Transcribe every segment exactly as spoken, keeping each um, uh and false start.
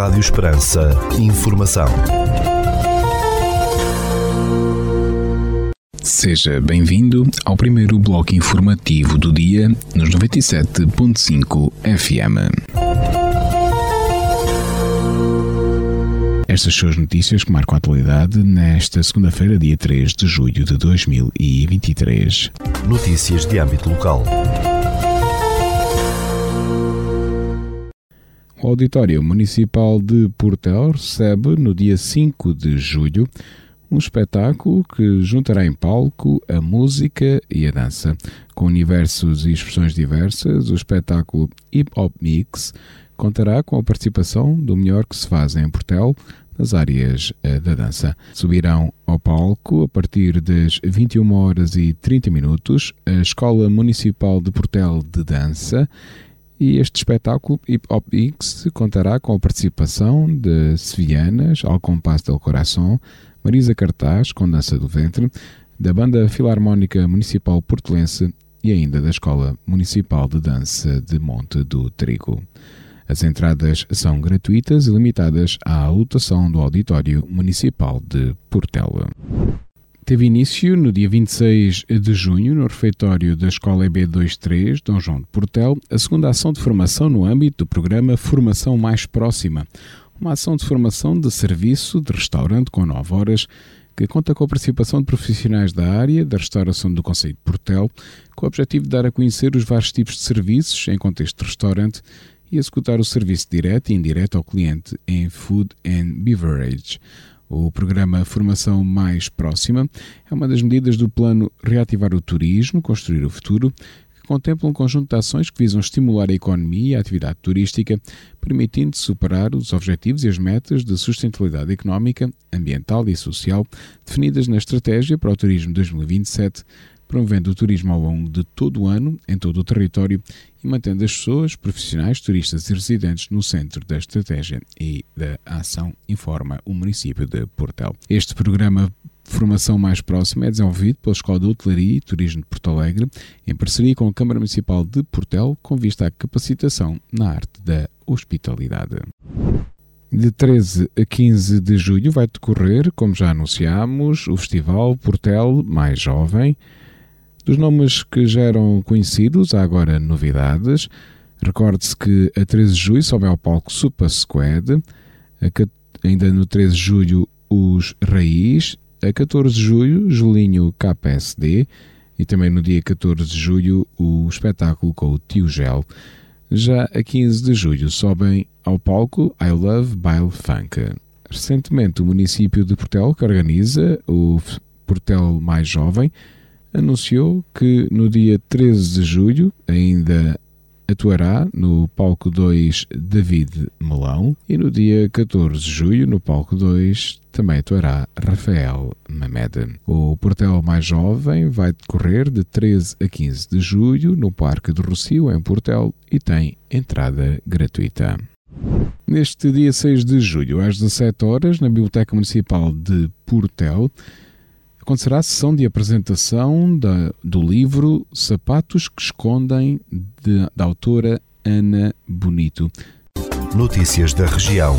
Rádio Esperança. Informação. Seja bem-vindo ao primeiro bloco informativo do dia nos noventa e sete ponto cinco F M. Estas são as notícias que marcam a atualidade nesta segunda-feira, dia três de julho de dois mil e vinte e três. Notícias de âmbito local. O Auditório Municipal de Portel recebe, no dia cinco de julho, um espetáculo que juntará em palco a música e a dança. Com universos e expressões diversas, o espetáculo Hip Hop Mix contará com a participação do melhor que se faz em Portel nas áreas da dança. Subirão ao palco a partir das vinte e uma horas e trinta minutos a Escola Municipal de Portel de Dança, e este espetáculo Hip Hop X contará com a participação de Sevianas ao Compasso do Coração, Marisa Cartaz com Dança do Ventre, da Banda Filarmónica Municipal Portelense e ainda da Escola Municipal de Dança de Monte do Trigo. As entradas são gratuitas e limitadas à lotação do Auditório Municipal de Portel. Teve início no dia vinte e seis de junho, no refeitório da Escola E B vinte e três, Dom João de Portel, a segunda ação de formação no âmbito do programa Formação Mais Próxima, uma ação de formação de serviço de restaurante com nove horas, que conta com a participação de profissionais da área da restauração do concelho de Portel, com o objetivo de dar a conhecer os vários tipos de serviços em contexto de restaurante e executar o serviço direto e indireto ao cliente em Food and Beverage. O programa Formação Mais Próxima é uma das medidas do plano Reativar o Turismo, Construir o Futuro, que contempla um conjunto de ações que visam estimular a economia e a atividade turística, permitindo superar os objetivos e as metas de sustentabilidade económica, ambiental e social definidas na Estratégia para o Turismo dois mil e vinte e sete, promovendo o turismo ao longo de todo o ano, em todo o território, e mantendo as pessoas, profissionais, turistas e residentes no centro da estratégia e da ação, informa o município de Portel. Este programa Formação Mais Próxima é desenvolvido pela Escola de Hotelaria e Turismo de Porto Alegre, em parceria com a Câmara Municipal de Portel, com vista à capacitação na arte da hospitalidade. De treze a quinze de julho vai decorrer, como já anunciámos, o Festival Portel Mais Jovem. Dos nomes que já eram conhecidos, há agora novidades. Recorde-se que a treze de julho sobe ao palco Super Squad, a, ainda no treze de julho Os Raiz, a catorze de julho Julinho K P S D e também no dia catorze de julho o espetáculo com o Tio Gel. Já a quinze de julho sobem ao palco I Love Bile Funk. Recentemente o município de Portel, que organiza o Portel Mais Jovem, anunciou que no dia treze de julho ainda atuará no palco dois David Melão e no dia catorze de julho no palco dois também atuará Rafael Mamed. O Portel Mais Jovem vai decorrer de treze a quinze de julho no Parque do Rocio, em Portel, e tem entrada gratuita. Neste dia seis de julho, às dezassete horas, na Biblioteca Municipal de Portel, acontecerá a sessão de apresentação da, do livro Sapatos que Escondem, de, da autora Ana Bonito. Notícias da região.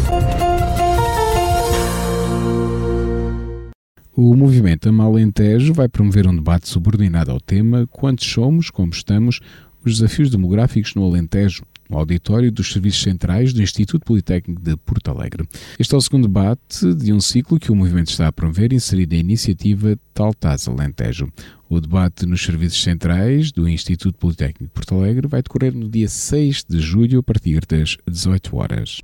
O movimento Amalentejo vai promover um debate subordinado ao tema Quantos somos, como estamos, os desafios demográficos no Alentejo, no auditório dos serviços centrais do Instituto Politécnico de Porto Alegre. Este é o segundo debate de um ciclo que o movimento está a promover, inserido na iniciativa Tal Taz Alentejo. O debate nos serviços centrais do Instituto Politécnico de Porto Alegre vai decorrer no dia seis de julho a partir das dezoito horas.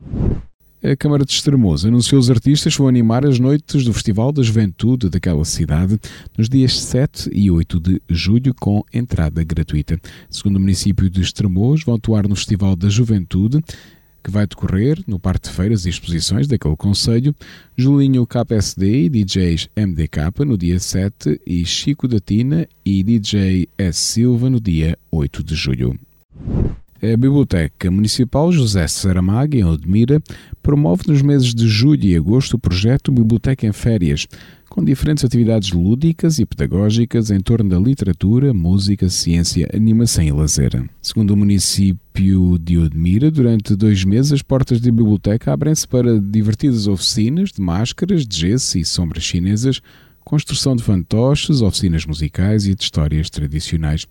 A Câmara de Estremoz anunciou os artistas que vão animar as noites do Festival da Juventude daquela cidade nos dias sete e oito de julho, com entrada gratuita. Segundo o município de Estremoz, vão atuar no Festival da Juventude, que vai decorrer no Parque de Feiras e Exposições daquele concelho, Julinho K P S D e D Js M D K no dia sete e Chico da Tina e D J S. Silva no dia oito de julho. A Biblioteca Municipal José Saramago, em Odmira, promove nos meses de julho e agosto o projeto Biblioteca em Férias, com diferentes atividades lúdicas e pedagógicas em torno da literatura, música, ciência, animação e lazer. Segundo o município de Odmira, durante dois meses as portas da biblioteca abrem-se para divertidas oficinas de máscaras, de gesso e sombras chinesas, construção de fantoches, oficinas musicais e de histórias tradicionais.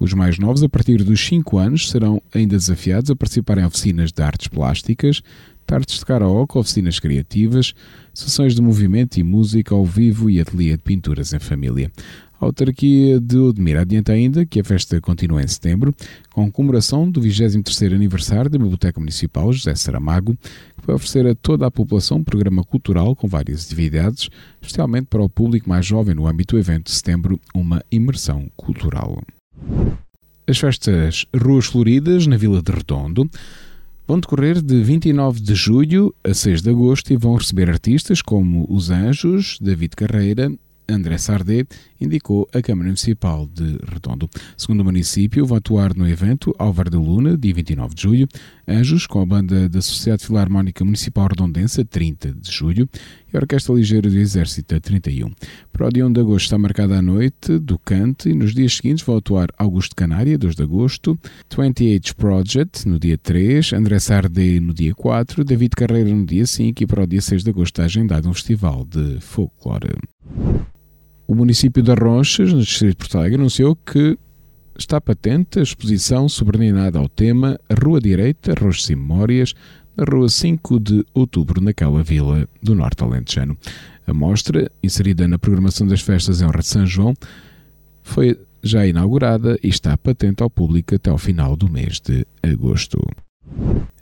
Os mais novos, a partir dos cinco anos, serão ainda desafiados a participar em oficinas de artes plásticas, tardes de karaoke, oficinas criativas, sessões de movimento e música ao vivo e ateliê de pinturas em família. A autarquia de Odmira adianta ainda que a festa continua em setembro, com comemoração do vigésimo terceiro aniversário da Biblioteca Municipal José Saramago, que vai oferecer a toda a população um programa cultural com várias atividades, especialmente para o público mais jovem no âmbito do evento de setembro, uma imersão cultural. As festas Ruas Floridas, na Vila de Redondo, vão decorrer de vinte e nove de julho a seis de agosto e vão receber artistas como Os Anjos, David Carreira, André Sardé, indicou a Câmara Municipal de Redondo. Segundo o município, vão atuar no evento Álvaro de Luna, dia vinte e nove de julho, Anjos, com a banda da Sociedade Filarmónica Municipal Redondense, trinta de julho, e a Orquestra Ligeira do Exército, trinta e um. Para o dia um de agosto está marcada a noite do Cante, e nos dias seguintes vão atuar Augusto Canária, dois de agosto, vinte e oito Project, no dia três, André Sardé, no dia quatro, David Carreira, no dia cinco, e para o dia seis de agosto está agendado um festival de folclore. O município de Ronchas, no distrito de Porto Alegre, anunciou que está patente a exposição subordinada ao tema Rua Direita, Rostos e Memórias, na Rua cinco de outubro, naquela vila do norte alentejano. A mostra, inserida na programação das festas em honra de São João, foi já inaugurada e está patente ao público até ao final do mês de agosto.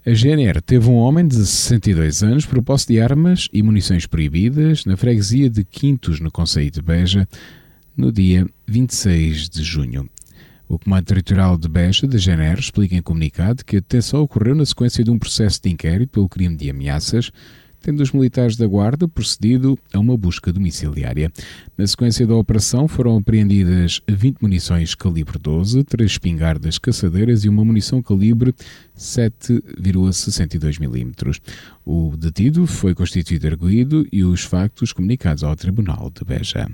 A G N R teve um homem de sessenta e dois anos por posse de armas e munições proibidas na freguesia de Quintos, no concelho de Beja, no dia vinte e seis de junho. O Comando Territorial de Beja, da G N R, explica em comunicado que a detenção ocorreu na sequência de um processo de inquérito pelo crime de ameaças, tendo os militares da Guarda procedido a uma busca domiciliária. Na sequência da operação foram apreendidas vinte munições calibre doze, três espingardas caçadeiras e uma munição calibre sete vírgula sessenta e dois milímetros. O detido foi constituído arguido e os factos comunicados ao Tribunal de Beja.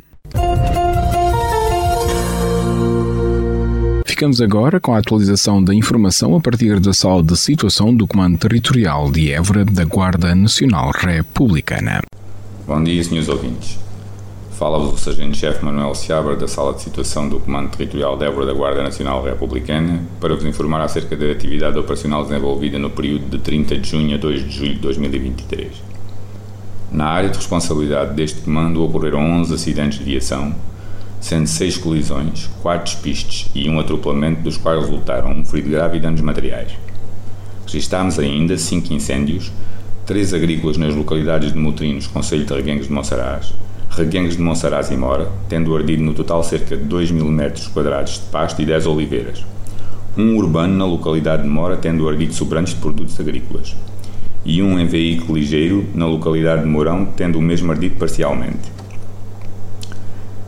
Ficamos agora com a atualização da informação a partir da sala de situação do Comando Territorial de Évora da Guarda Nacional Republicana. Bom dia, senhores ouvintes. Fala-vos o Sargento-Chefe Manuel Seabra da sala de situação do Comando Territorial de Évora da Guarda Nacional Republicana para vos informar acerca da atividade operacional desenvolvida no período de trinta de junho a dois de julho de dois mil e vinte e três. Na área de responsabilidade deste comando ocorreram onze acidentes de viação, sendo seis colisões, quatro despistes e um atropelamento, dos quais resultaram um ferido grave e danos materiais. Registámos ainda cinco incêndios, três agrícolas nas localidades de Motrinos, concelho de Reguengos de Monsaraz, Reguengos de Monsaraz e Mora, tendo ardido no total cerca de dois mil metros quadrados de pasto e dez oliveiras, um urbano na localidade de Mora, tendo ardido sobrantes de produtos agrícolas, e um em veículo ligeiro na localidade de Mourão, tendo o mesmo ardido parcialmente.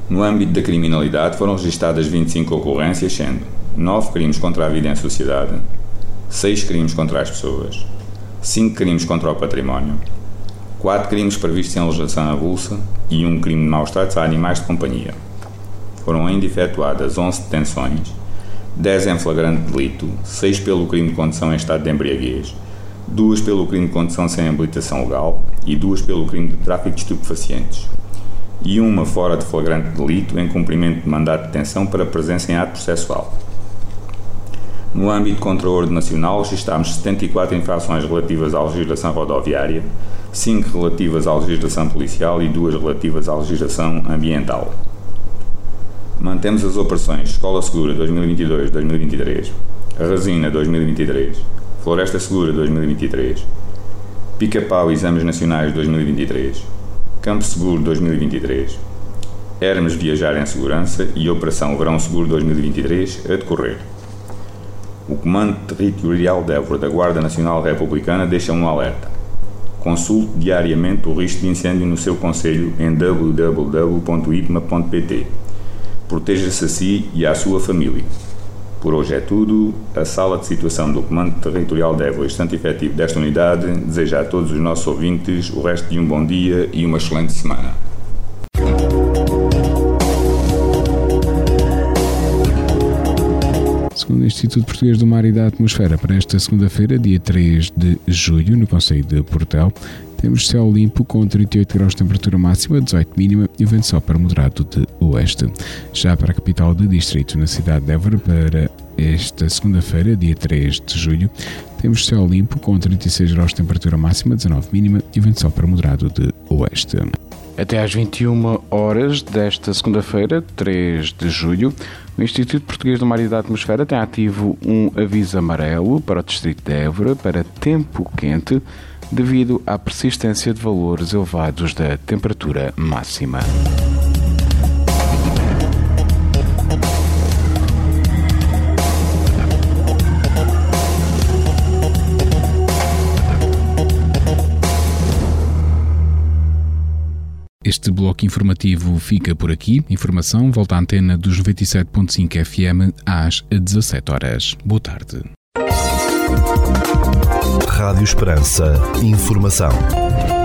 No âmbito da criminalidade foram registadas vinte e cinco ocorrências, sendo nove crimes contra a vida em sociedade, seis crimes contra as pessoas, cinco crimes contra o património, quatro crimes previstos em legislação avulsa e um crime de maus-tratos a animais de companhia. Foram ainda efetuadas onze detenções, dez em flagrante delito, seis pelo crime de condução em estado de embriaguez, duas pelo crime de condução sem habilitação legal e duas pelo crime de tráfico de estupefacientes, e uma fora de flagrante delito em cumprimento de mandato de detenção para presença em ato processual. No âmbito contra o ordem nacional, registámos setenta e quatro infrações relativas à legislação rodoviária, cinco relativas à legislação policial e duas relativas à legislação ambiental. Mantemos as operações Escola Segura dois mil e vinte e dois a dois mil e vinte e três, Resina dois mil e vinte e três, Floresta Segura dois mil e vinte e três, Pica-Pau Exames Nacionais dois mil e vinte e três, Campo Seguro dois mil e vinte e três, Hermes Viajar em Segurança e Operação Verão Seguro dois mil e vinte e três a decorrer. O Comando Territorial de Évora da Guarda Nacional Republicana deixa um alerta. Consulte diariamente o risco de incêndio no seu concelho em w w w ponto i p m a ponto p t. Proteja-se a si e à sua família. Por hoje é tudo. A sala de situação do Comando Territorial de Évora, estante efetivo desta unidade, deseja a todos os nossos ouvintes o resto de um bom dia e uma excelente semana. segundo o Instituto Português do Mar e da Atmosfera, para esta segunda-feira, dia três de julho, no concelho de Portel, temos céu limpo com trinta e oito graus de temperatura máxima, dezoito mínima e o vento sopra moderado de oeste. Já para a capital do distrito, na cidade de Évora, para esta segunda-feira, dia três de julho, temos céu limpo com trinta e seis graus de temperatura máxima, dezenove mínima e o vento sopra moderado de oeste. Até às vinte e uma horas desta segunda-feira, três de julho, o Instituto Português do Mar e da Atmosfera tem ativo um aviso amarelo para o distrito de Évora para tempo quente, devido à persistência de valores elevados da temperatura máxima. Este bloco informativo fica por aqui. Informação volta à antena dos noventa e sete ponto cinco F M às dezassete horas. Boa tarde. Rádio Esperança. Informação.